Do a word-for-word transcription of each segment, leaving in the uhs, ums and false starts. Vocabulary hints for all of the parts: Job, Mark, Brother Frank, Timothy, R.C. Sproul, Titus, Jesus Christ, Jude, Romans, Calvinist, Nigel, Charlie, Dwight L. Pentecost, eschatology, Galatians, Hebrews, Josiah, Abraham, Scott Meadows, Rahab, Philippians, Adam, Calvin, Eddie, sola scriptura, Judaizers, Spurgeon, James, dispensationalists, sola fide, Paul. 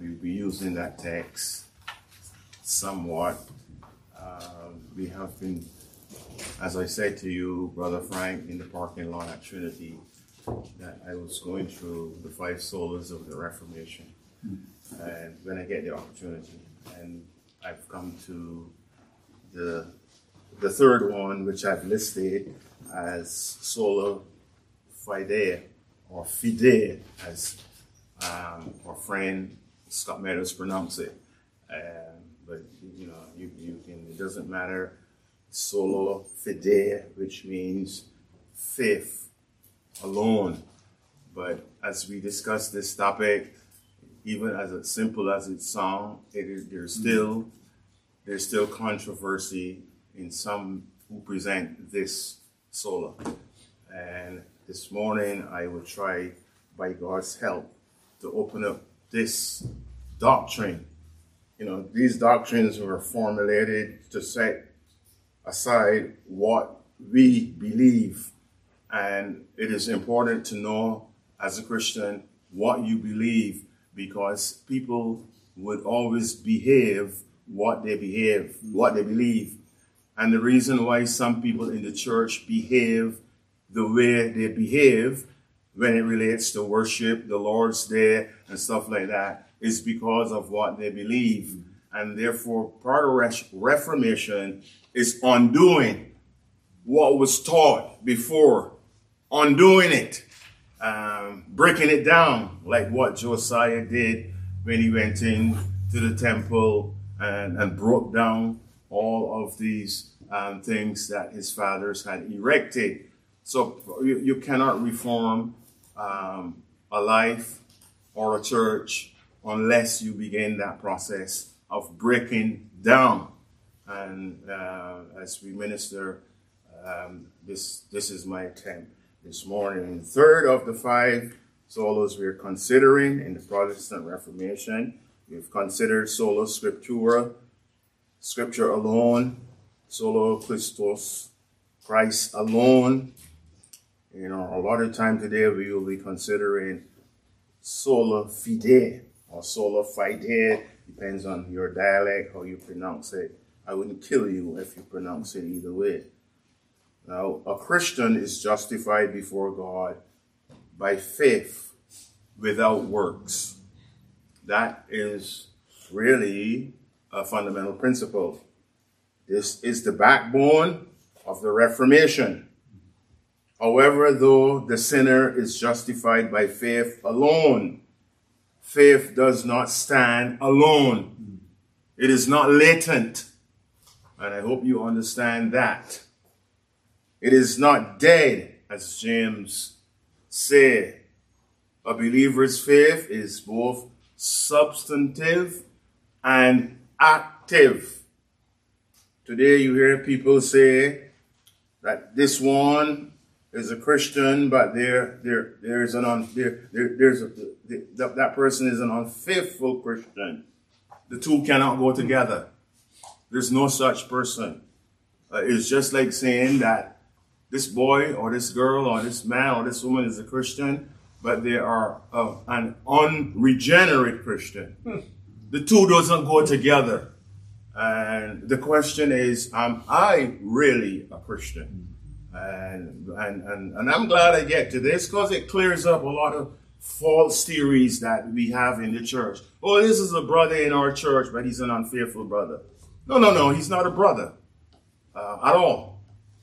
We'll be using that text somewhat. Uh, we have been, as I said to you, Brother Frank, in the parking lot at Trinity, that I was going through the five solas of the Reformation, and when I get the opportunity, and I've come to the the third one, which I've listed as sola fide, or fide, as um, our friend Scott Meadows pronounced it. Um, but you know, you, you can, it doesn't matter. Solo fide, which means faith alone. But as we discuss this topic, even as it's simple as it sounds, it, there's still there's still controversy in some who present this sola. And this morning, I will try, by God's help, to open up this doctrine. You know, these doctrines were formulated to set aside what we believe. And it is important to know, as a Christian, what you believe, because people would always behave what they behave, what they believe. And the reason why some people in the church behave the way they behave when it relates to worship, the Lord's Day, and stuff like that, is because of what they believe. And therefore, Reformation is undoing what was taught before, undoing it, um, breaking it down, like what Josiah did when he went in to the temple and, and broke down all of these um, things that his fathers had erected. So you, you cannot reform um, a life or a church unless you begin that process of breaking down. And uh, as we minister, um, this this is my attempt this morning. The third of the five solas we're considering in the Protestant Reformation, we've considered sola scriptura, scripture alone, solo Christos, Christ alone. You know, a lot of time today we will be considering sola fide or sola fide. Depends on your dialect, how you pronounce it. I wouldn't kill you if you pronounce it either way. Now, a Christian is justified before God by faith without works. That is really a fundamental principle. This is the backbone of the Reformation. However, though the sinner is justified by faith alone, faith does not stand alone. It is not latent. And I hope you understand that. It is not dead, as James said. A believer's faith is both substantive and active. Today you hear people say that this one is a Christian, but there, there, there is an un, there, there, there's a, there, that person is an unfaithful Christian. The two cannot go together. There's no such person. Uh, it's just like saying that this boy or this girl or this man or this woman is a Christian, but they are uh, an unregenerate Christian. Hmm. The two doesn't go together. And the question is, am I really a Christian? And, and and and I'm glad I get to this, because it clears up a lot of false theories that we have in the church. Oh, this is a brother in our church, but he's an unfaithful brother. No, no, no, he's not a brother uh, at all.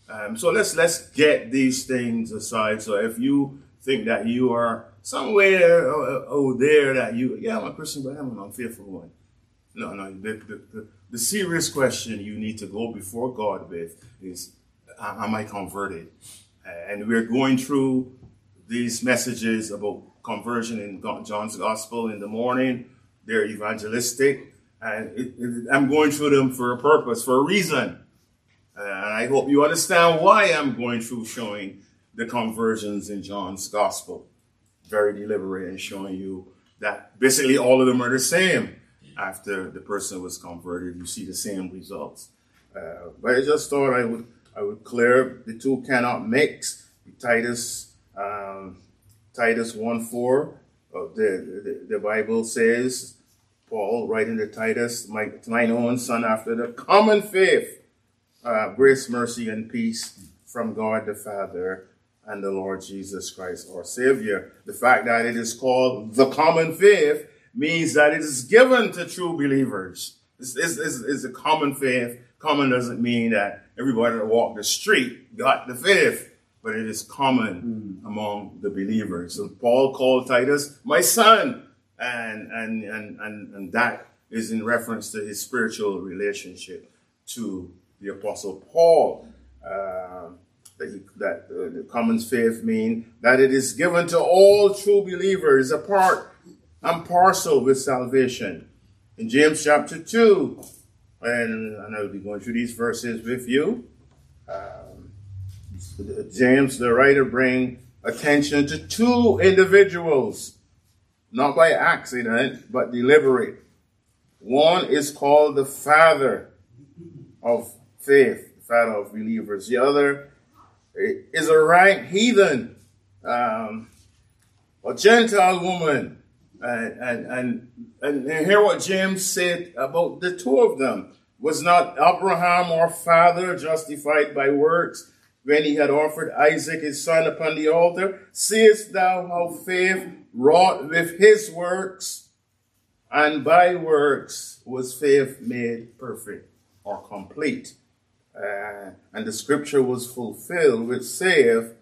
Um, so let's let's get these things aside. So if you think that you are somewhere uh, over there that you, yeah, I'm a Christian, but I'm an unfaithful one. No, no, the, the, the, the serious question you need to go before God with is, am I converted? And we're going through these messages about conversion in John's Gospel in the morning. They're evangelistic. And it, it, I'm going through them for a purpose, for a reason. And I hope you understand why I'm going through showing the conversions in John's Gospel. Very deliberate in showing you that basically all of them are the same. After the person was converted, you see the same results. Uh, but I just thought I would... I would clear the two cannot mix. Titus um, Titus one four, uh, the, the, the Bible says Paul writing to Titus, my, mine own son, after the common faith, uh, grace, mercy, and peace from God the Father and the Lord Jesus Christ, our Savior. The fact that it is called the common faith means that it is given to true believers. It's, it's, it's, it's a common faith. Common doesn't mean that everybody that walked the street got the faith, but it is common mm. among the believers. So Paul called Titus my son, and, and, and, and, and that is in reference to his spiritual relationship to the Apostle Paul. Uh, that, he, that uh, the common faith mean that it is given to all true believers, a part and parcel with salvation. In James chapter two, and, and I'll be going through these verses with you, um, James, the writer, brings attention to two individuals, not by accident, but deliberate. One is called the father of faith, father of believers. The other is a rank heathen, um, a Gentile woman. And, and, and, and hear what James said about the two of them. Was not Abraham our father justified by works when he had offered Isaac his son upon the altar? Seest thou how faith wrought with his works, and by works was faith made perfect or complete? Uh, and the scripture was fulfilled, which saith,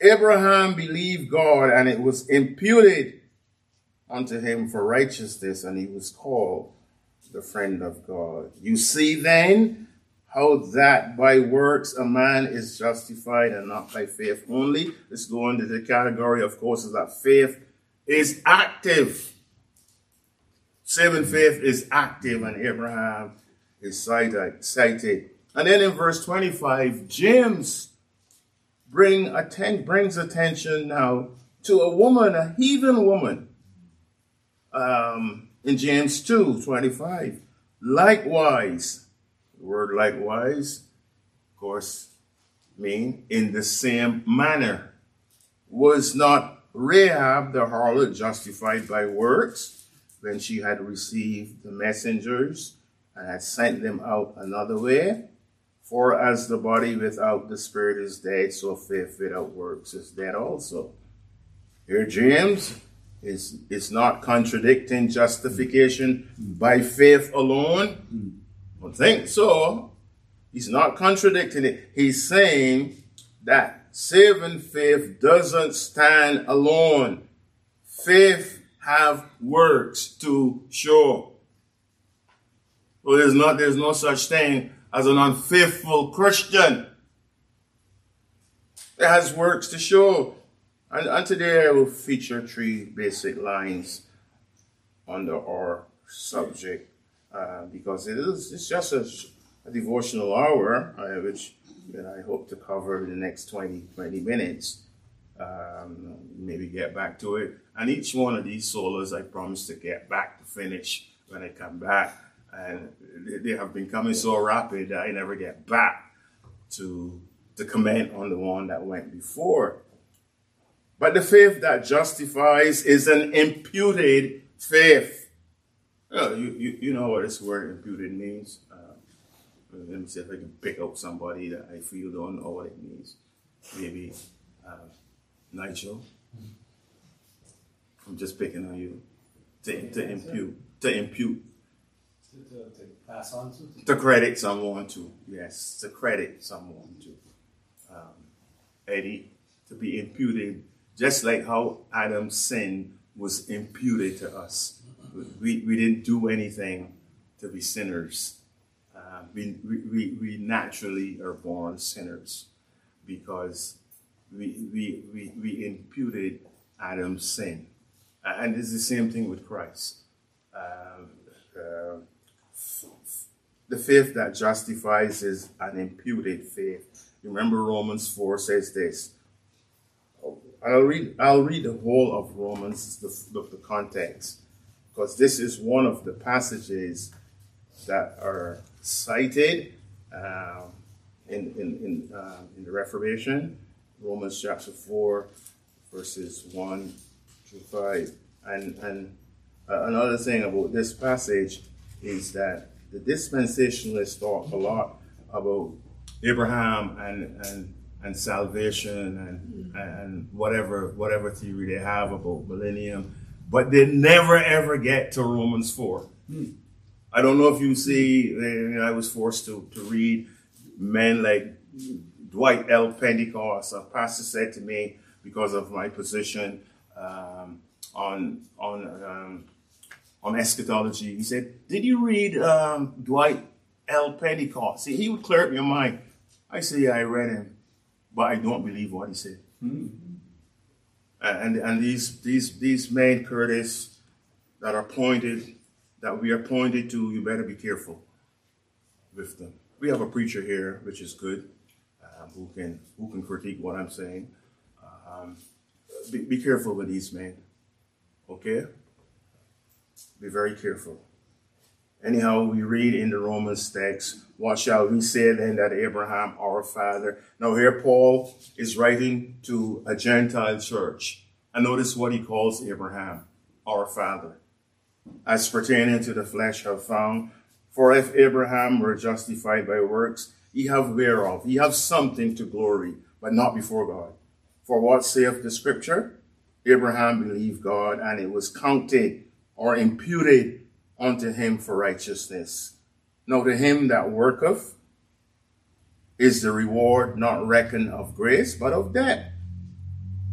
Abraham believed God, and it was imputed unto him for righteousness, and he was called the friend of God. You see then how that by works a man is justified and not by faith only. Let's go into the category, of course, is that faith is active. Saving faith is active, and Abraham is cited. And then in verse twenty-five, James bring atten- brings attention now to a woman, a heathen woman. Um, in James two twenty-five, likewise, the word likewise, of course, mean in the same manner. Was not Rahab the harlot justified by works when she had received the messengers and had sent them out another way? For as the body without the spirit is dead, so faith without works is dead also. Here James It's, it's not contradicting justification by faith alone. I don't think so. He's not contradicting it. He's saying that saving faith doesn't stand alone. Faith have works to show. Well, there's not, there's no such thing as an unfaithful Christian. It has works to show. And, and today I will feature three basic lines under our subject, uh, because it is it's just a, a devotional hour, uh, which you know, I hope to cover in the next twenty, twenty minutes, um, maybe get back to it. And each one of these solos I promise to get back to finish when I come back. And they have been coming so rapid that I never get back to, to comment on the one that went before. But the faith that justifies is an imputed faith. Well, you, you, you know what this word imputed means. Uh, let me see if I can pick out somebody that I feel don't know what it means. Maybe uh, Nigel. I'm just picking on you. To, to impute. To impute. To, to, to pass on to? To credit someone to. Yes, to credit someone to. Um, Eddie, to be imputed. Just like how Adam's sin was imputed to us. We, we didn't do anything to be sinners. Uh, we, we, we naturally are born sinners because we, we, we, we imputed Adam's sin. Uh, and it's the same thing with Christ. Uh, uh, the faith that justifies is an imputed faith. Remember Romans four says this. I'll read I'll read the whole of Romans, the, the context, because this is one of the passages that are cited uh, in, in, in, uh, in the Reformation, Romans chapter four, verses one through five. And, and Uh, another thing about this passage is that the dispensationalists talk a lot about Abraham and and, and salvation and, mm. and whatever whatever theory they have about millennium, but they never ever get to Romans four. Mm. I don't know if you see, I was forced to, to read men like Dwight L. Pentecost. A pastor said to me, because of my position um, on on um, on eschatology, he said, "Did you read um, Dwight L. Pentecost?" See, he would clear up your mind. I say, "I read him, but I don't believe what he said." Mm-hmm. And and these these these men, Curtis, that are pointed, that we are pointed to, you better be careful with them. We have a preacher here, which is good, um, who can who can critique what I'm saying. Um, be, be careful with these men, okay? Be very careful. Anyhow, we read in the Romans text, what shall we say then that Abraham, our father? Now here Paul is writing to a Gentile church. And notice what he calls Abraham, our father. As pertaining to the flesh have found, for if Abraham were justified by works, ye have whereof, ye have something to glory, but not before God. For what saith the scripture? Abraham believed God, and it was counted or imputed unto him for righteousness. Now to him that worketh is the reward not reckoned of grace, but of debt.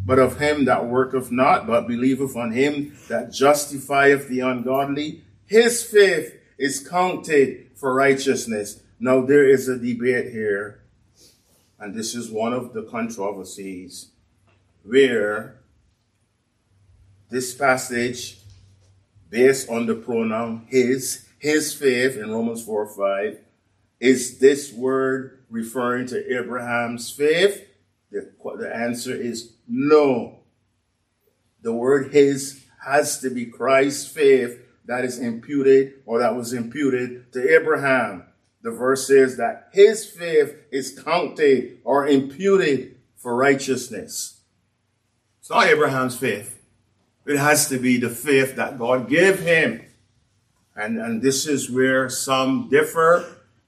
But of him that worketh not, but believeth on him that justifieth the ungodly, his faith is counted for righteousness. Now there is a debate here, and this is one of the controversies where this passage, based on the pronoun his, his faith in Romans four five, is this word referring to Abraham's faith? The, the answer is no. The word his has to be Christ's faith that is imputed or that was imputed to Abraham. The verse says that his faith is counted or imputed for righteousness. It's not Abraham's faith. It has to be the faith that God gave him. And, and this is where some differ.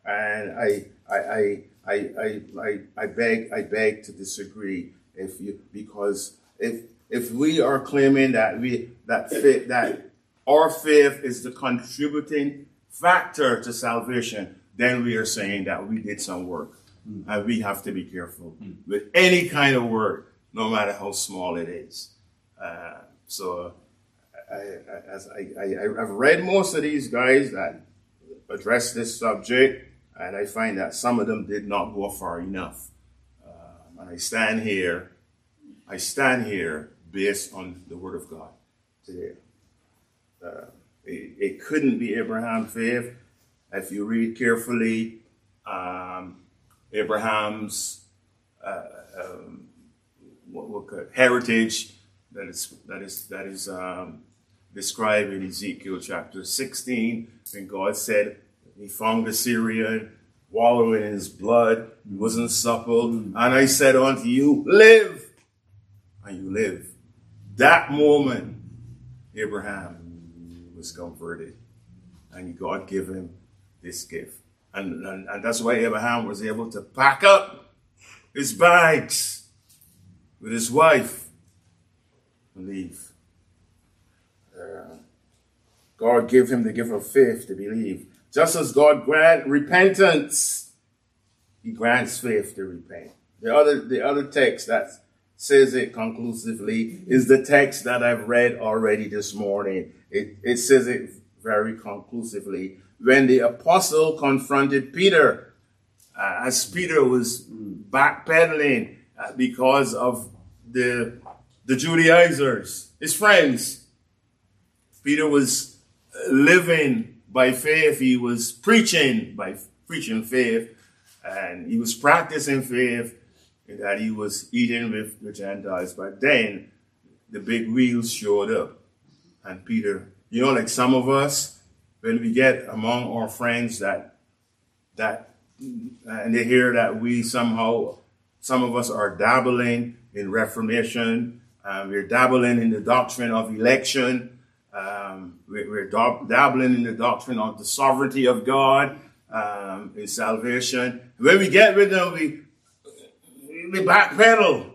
And I, I, I, I, I, I beg, I beg to disagree. If you, because if, if we are claiming that we, that faith, that our faith is the contributing factor to salvation, then we are saying that we did some work. Mm. And we have to be careful mm. with any kind of work, no matter how small it is. Uh, So uh, I, as I, I, I've read most of these guys that address this subject, and I find that some of them did not go far enough. Um, and I stand here, I stand here based on the Word of God today. Uh, it, it couldn't be Abraham's faith. If you read carefully, um, Abraham's uh, um, what, what, heritage, That is that is that is um, described in Ezekiel chapter sixteen, when God said he found the Syrian wallowing in his blood, he wasn't supple, and I said unto you, live, and you live. That moment, Abraham was converted, and God gave him this gift, and and, and that's why Abraham was able to pack up his bags with his wife. Believe. Uh, God gave him the gift of faith to believe. Just as God grant repentance, he grants faith to repent. The other, the other text that says it conclusively is the text that I've read already this morning. It, it says it very conclusively. When the apostle confronted Peter, uh, as Peter was backpedaling uh, because of the The Judaizers, his friends. Peter was living by faith. He was preaching by preaching faith. And he was practicing faith in that he was eating with the Gentiles. But then the big wheels showed up. And Peter, you know, like some of us, when we get among our friends that, that and they hear that we somehow, some of us are dabbling in Reformation. Um, we're dabbling in the doctrine of election, Um, we're dabbling in the doctrine of the sovereignty of God um, in salvation. When we get rid of it, we backpedal.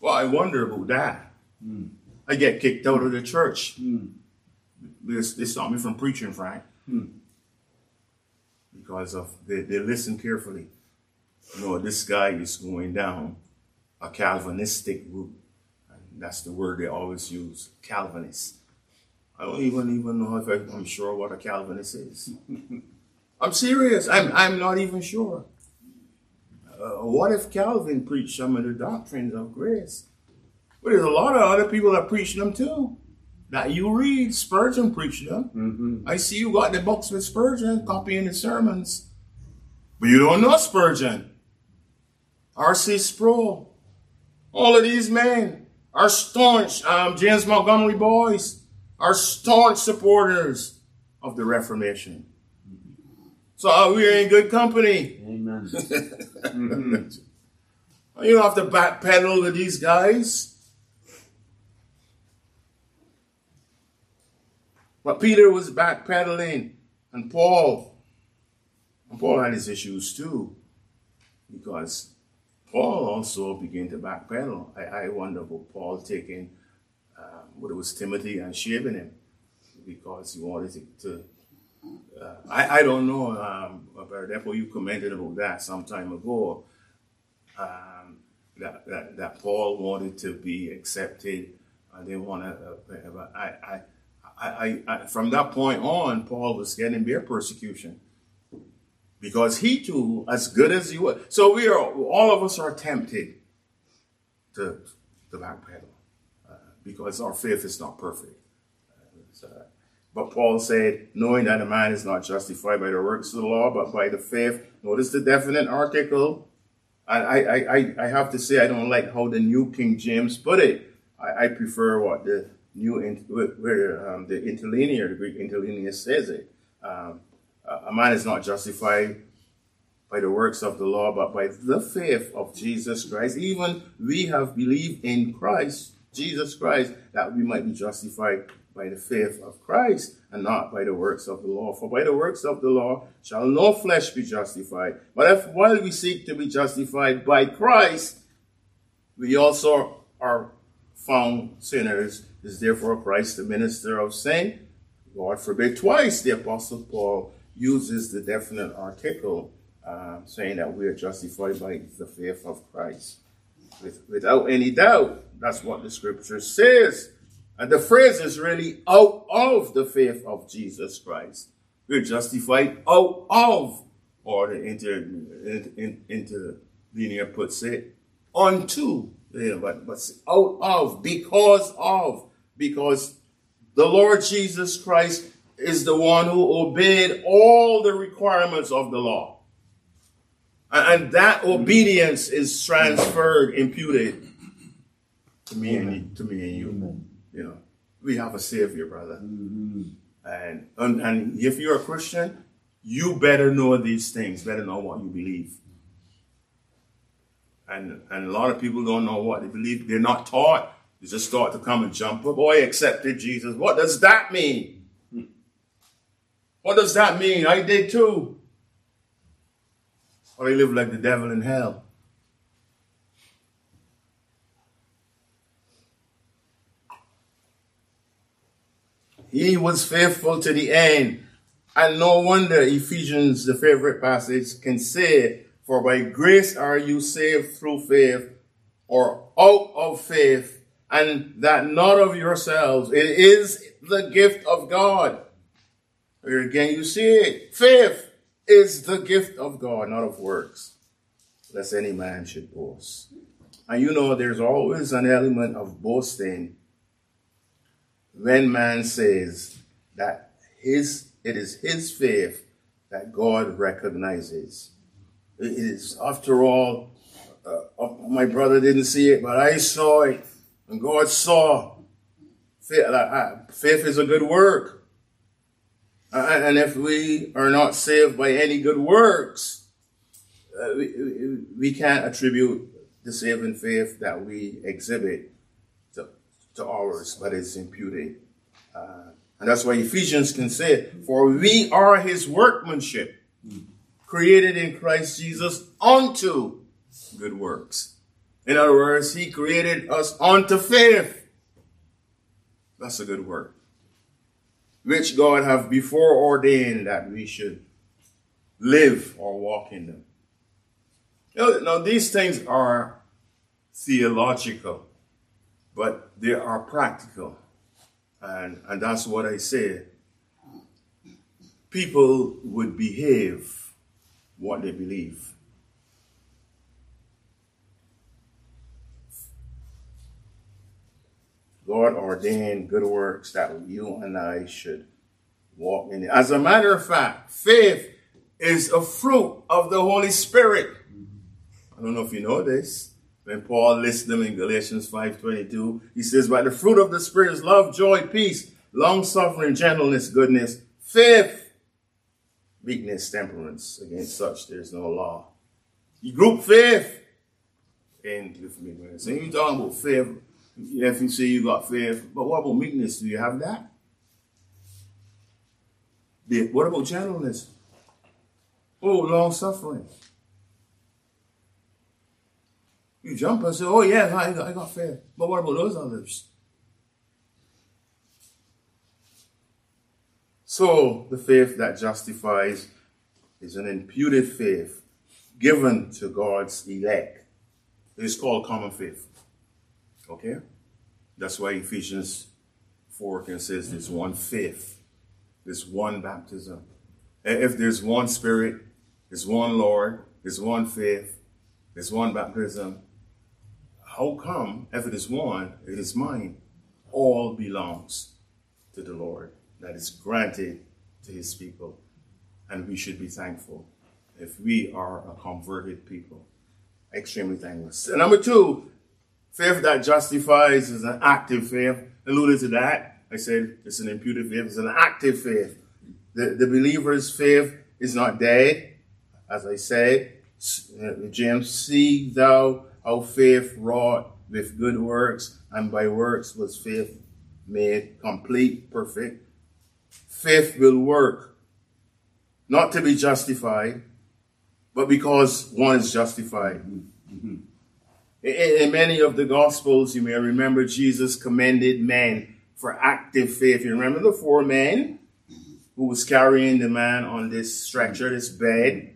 Well, I wonder about that. Mm. I get kicked out of the church. Mm. They stopped me from preaching, Frank. Mm. Because of they, they listen carefully. No, this guy is going down a Calvinistic route. That's the word they always use, Calvinist. I don't even, even know if I, I'm sure what a Calvinist is. I'm serious. I'm, I'm not even sure. Uh, what if Calvin preached some of the doctrines of grace? But there's a lot of other people that preach them too. That you read, Spurgeon preached them. Mm-hmm. I see you got the books with Spurgeon, copying the sermons. But you don't know Spurgeon. R C Sproul. All of these men. Our staunch um, James Montgomery boys, our staunch supporters of the Reformation. Mm-hmm. So uh, we're in good company. Amen. Mm-hmm. You don't have to backpedal to these guys. But Peter was backpedaling, and Paul, and Paul had his issues too, because Paul also began to backpedal. I, I wonder about Paul taking um, what it was Timothy and shaving him because he wanted to. to uh, I, I don't know, um, Brother Depo, you commented about that some time ago, um, that, that that Paul wanted to be accepted. I didn't want to. Uh, I, I, I, I, from that point on, Paul was getting beer persecution. Because he too, as good as he was. So we are, all of us are tempted to, to backpedal. Uh, because our faith is not perfect. Uh, uh, but Paul said, knowing that a man is not justified by the works of the law, but by the faith. Notice the definite article. I, I, I, I have to say, I don't like how the New King James put it. I, I prefer what the new, where um, the interlinear, the Greek interlinear says it. Um, A man is not justified by the works of the law, but by the faith of Jesus Christ. Even we have believed in Christ, Jesus Christ, that we might be justified by the faith of Christ and not by the works of the law. For by the works of the law shall no flesh be justified. But if while we seek to be justified by Christ, we also are found sinners, is therefore Christ the minister of sin? God forbid. Twice the Apostle Paul uses the definite article uh, saying that we are justified by the faith of Christ. With, without any doubt, that's what the scripture says. And the phrase is really out of the faith of Jesus Christ. We're justified out of, or the interlinear inter, inter puts it, unto, yeah, but, but out of, because of, because the Lord Jesus Christ is the one who obeyed all the requirements of the law. And that obedience is transferred, imputed to me Amen. and you, to me and you. Amen. You know, we have a Savior, brother. Mm-hmm. And, and and if you're a Christian, you better know these things, better know what you believe. And and a lot of people don't know what they believe. They're not taught. They just start to come and jump up. Oh, I accepted Jesus. What does that mean? What does that mean? I did too. Or they live like the devil in hell. He was faithful to the end. And no wonder Ephesians, the favorite passage, can say, for by grace are you saved through faith, or out of faith, and that not of yourselves. It is the gift of God. Here again, you see it. Faith is the gift of God, not of works, lest any man should boast. And you know, there's always an element of boasting when man says that his it is his faith that God recognizes. It is, after all, uh, my brother didn't see it, but I saw it, and God saw. Faith, uh, faith is a good work. Uh, and if we are not saved by any good works, uh, we, we can't attribute the saving faith that we exhibit to, to ours, but it's imputed Uh, and that's why Ephesians can say, for we are his workmanship, created in Christ Jesus unto good works. In other words, he created us unto faith. That's a good work, which God hath before ordained that we should live or walk in them. Now, now these things are theological, but they are practical. And, and that's what I say. People would behave what they believe. God ordained good works that you and I should walk in. As a matter of fact, faith is a fruit of the Holy Spirit. I don't know if you know this. When Paul lists them in Galatians five twenty-two, he says, by the fruit of the Spirit is love, joy, peace, long-suffering, gentleness, goodness, faith, meekness, temperance. Against such there is no law. You group faith. And so you're talking about faith. If you say you got faith, but what about meekness? Do you have that? What about gentleness? Oh, long suffering. You jump and say, oh yeah, I got, I got faith. But what about those others? So the faith that justifies is an imputed faith given to God's elect. It's called common faith. Okay? That's why Ephesians four says there's one faith, there's one baptism. If there's one Spirit, there's one Lord, there's one faith, there's one baptism, how come if it is one, it is mine? All belongs to the Lord. That is granted to his people. And we should be thankful if we are a converted people. Extremely thankful. Number two, faith that justifies is an active faith. Alluded to that. I said it's an imputed faith. It's an active faith. The, the believer's faith is not dead. As I said, James, see thou how faith wrought with good works, and by works was faith made complete, perfect. Faith will work, not to be justified, but because one is justified. Mm-hmm. In many of the Gospels, you may remember Jesus commended men for active faith. You remember the four men who was carrying the man on this stretcher, this bed,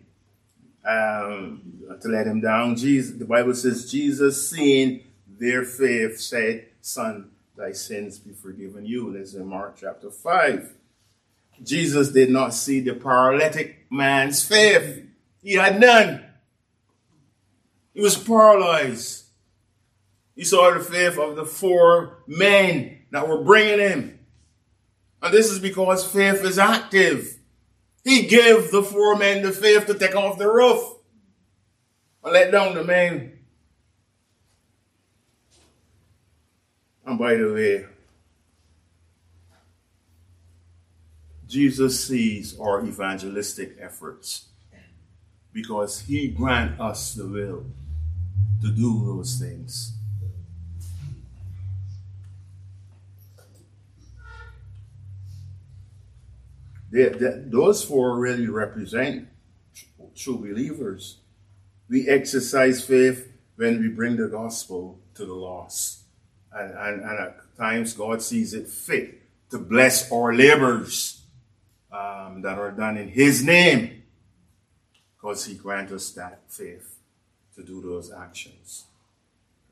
um, to let him down. Jesus, the Bible says, Jesus, seeing their faith, said, Son, thy sins be forgiven you. That's in Mark chapter five. Jesus did not see the paralytic man's faith. He had none. He was paralyzed. He saw the faith of the four men that were bringing him. And this is because faith is active. He gave the four men the faith to take off the roof and let down the man. And by the way, Jesus sees our evangelistic efforts, because he grant us the will to do those things. They, they, those four really represent true believers. We exercise faith when we bring the gospel to the lost. And, and, and at times God sees it fit to bless our labors um, that are done in his name, because he grants us that faith to do those actions.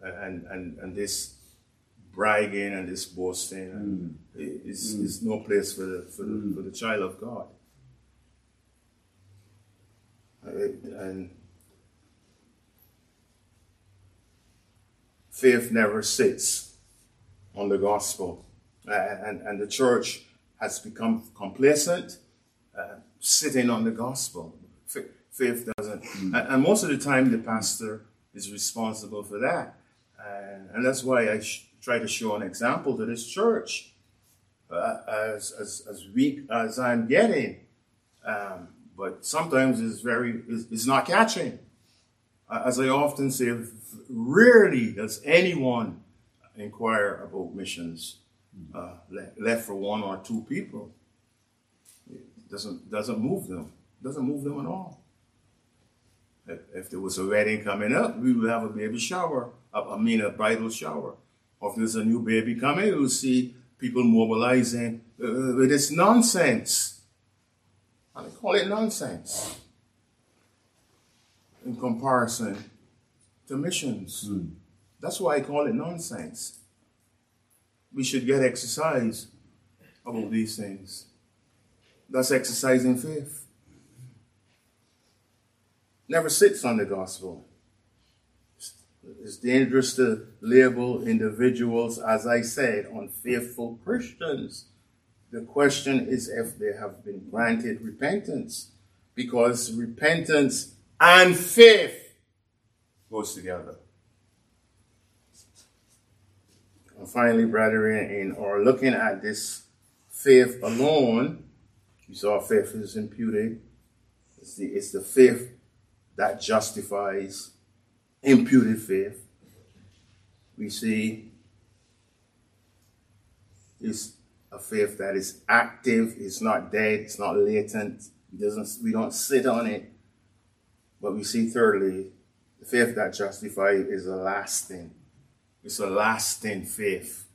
And and, and this bragging and this boasting mm. is, mm. is no place for the, for, mm. the, for the child of God. And faith never sits on the gospel. And, and the church has become complacent, uh, sitting on the gospel. Faith doesn't. Mm-hmm. And most of the time, the pastor is responsible for that. And, and that's why I sh- try to show an example to this church. Uh, as, as as weak as I'm getting. Um, but sometimes it's, very, it's, it's not catching. Uh, as I often say, rarely does anyone inquire about missions. uh, left, left for one or two people, it doesn't doesn't move them. It doesn't move them at all. If, if there was a wedding coming up, we would have a baby shower. I mean, a bridal shower. Or if there's a new baby coming, you'll see people mobilizing. Uh, it's nonsense. I call it nonsense in comparison to missions. Mm. That's why I call it nonsense. We should get exercise about these things. That's exercising faith. Never sits on the gospel. It's dangerous to label individuals, as I said, unfaithful Christians. The question is if they have been granted repentance, because repentance and faith goes together. And finally, brethren, in or looking at this faith alone, you saw faith is imputed. It's the, it's the faith that justifies imputed faith. We see it's a faith that is active, it's not dead, it's not latent, it doesn't, we don't sit on it. But we see thirdly, the faith that justifies is a lasting. It's a lasting faith.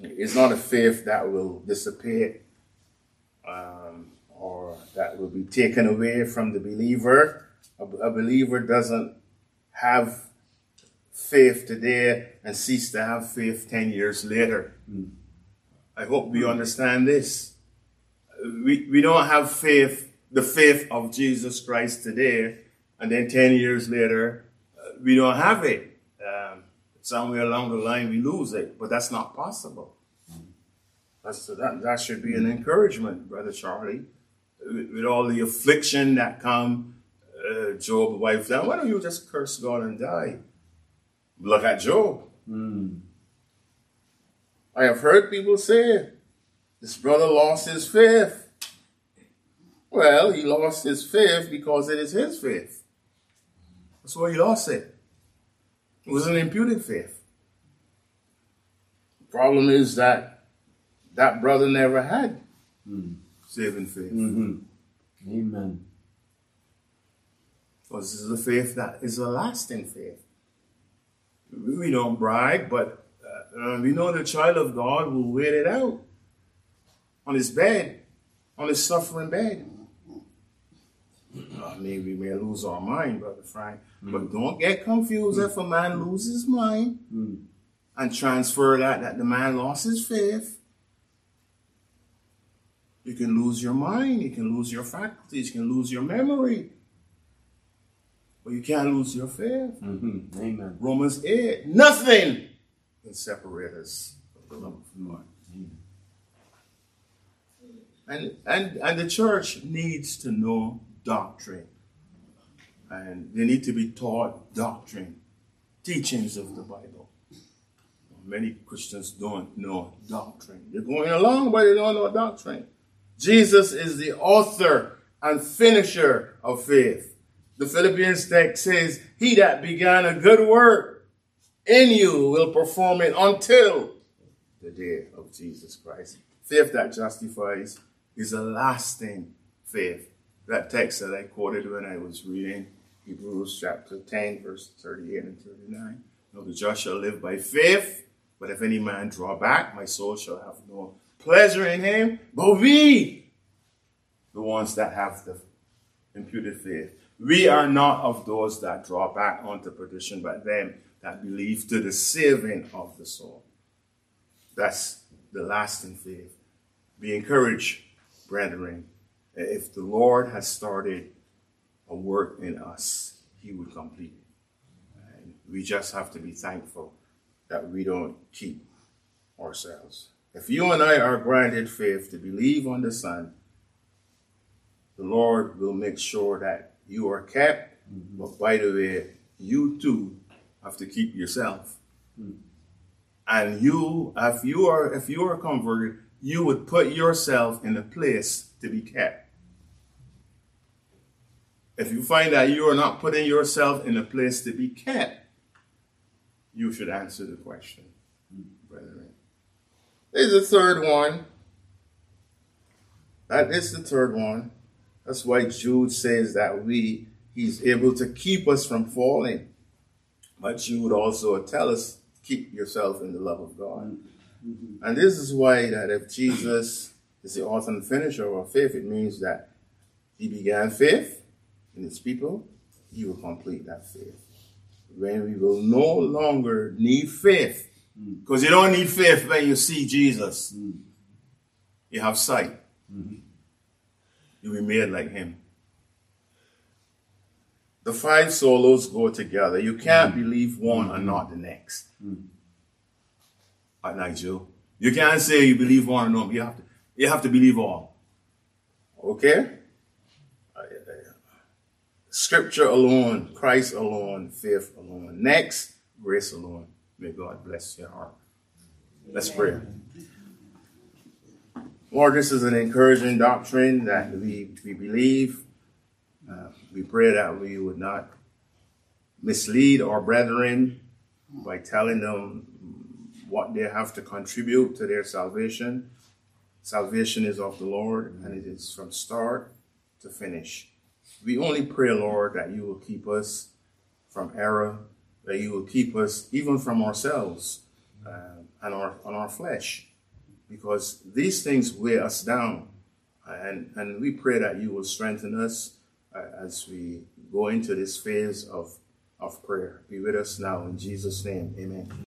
It's not a faith that will dissipate um, or that will be taken away from the believer. A, a believer doesn't have faith today and cease to have faith ten years later. Mm. I hope we understand this. We, we don't have faith, the faith of Jesus Christ today, and then ten years later, uh, we don't have it. Um, somewhere along the line, we lose it, but that's not possible. That's, that, that should be an encouragement, Brother Charlie, with, with all the affliction that come. Uh, Job wiped down. Why don't you just curse God and die? Look at Job. Mm. I have heard people say, this brother lost his faith. Well, he lost his faith because it is his faith. That's why he lost it. It was an imputed faith. The problem is that that brother never had mm. saving faith. Mm-hmm. Amen. Because this is a faith that is a lasting faith. We don't brag, but uh, we know the child of God will wait it out on his bed, on his suffering bed. I mean, we may lose our mind, Brother Frank, mm. but don't get confused mm. if a man loses his mind mm. and transfer that, that the man lost his faith. You can lose your mind, you can lose your faculties, you can lose your memory. But you can't lose your faith. Mm-hmm. Amen. Romans eight. Nothing can separate us from the love of God. And, and, and the church needs to know doctrine. And they need to be taught doctrine, teachings of the Bible. Many Christians don't know doctrine. They're going along, but they don't know doctrine. Jesus is the author and finisher of faith. The Philippians text says, he that began a good work in you will perform it until the day of Jesus Christ. Faith that justifies is a lasting faith. That text that I quoted when I was reading Hebrews chapter ten, verse thirty-eight and thirty-nine. Now the just shall live by faith, but if any man draw back, my soul shall have no pleasure in him. But we, the ones that have the imputed faith, we are not of those that draw back unto perdition, but them that believe to the saving of the soul. That's the lasting faith. Be encouraged, brethren. If the Lord has started a work in us, he will complete it. And we just have to be thankful that we don't keep ourselves. If you and I are granted faith to believe on the Son, the Lord will make sure that you are kept, but by the way, you too have to keep yourself. Mm. And you, if you are if you are converted, you would put yourself in a place to be kept. If you find that you are not putting yourself in a place to be kept, you should answer the question, mm. brethren. There's the third one. That is the third one. That's why Jude says that we, he's able to keep us from falling. But Jude also tells us, keep yourself in the love of God. Mm-hmm. And this is why that if Jesus is the author and finisher of our faith, it means that he began faith in his people, he will complete that faith. When we will no longer need faith, because you don't need faith when you see Jesus. Mm. You have sight. Mm-hmm. You'll be made like him. The five solos go together. You can't mm. believe one mm. and not the next. Mm. At Nigel, you can't say you believe one or not. You have to, you have to believe all. Okay? Scripture alone, Christ alone, faith alone. Next, grace alone. May God bless your heart. Let's pray. Lord, this is an encouraging doctrine that we, we believe. Uh, we pray that we would not mislead our brethren by telling them what they have to contribute to their salvation. Salvation is of the Lord, and it is from start to finish. We only pray, Lord, that you will keep us from error, that you will keep us even from ourselves uh, and our on our flesh, because these things weigh us down. And, and we pray that you will strengthen us uh, as we go into this phase of, of prayer. Be with us now in Jesus' name. Amen.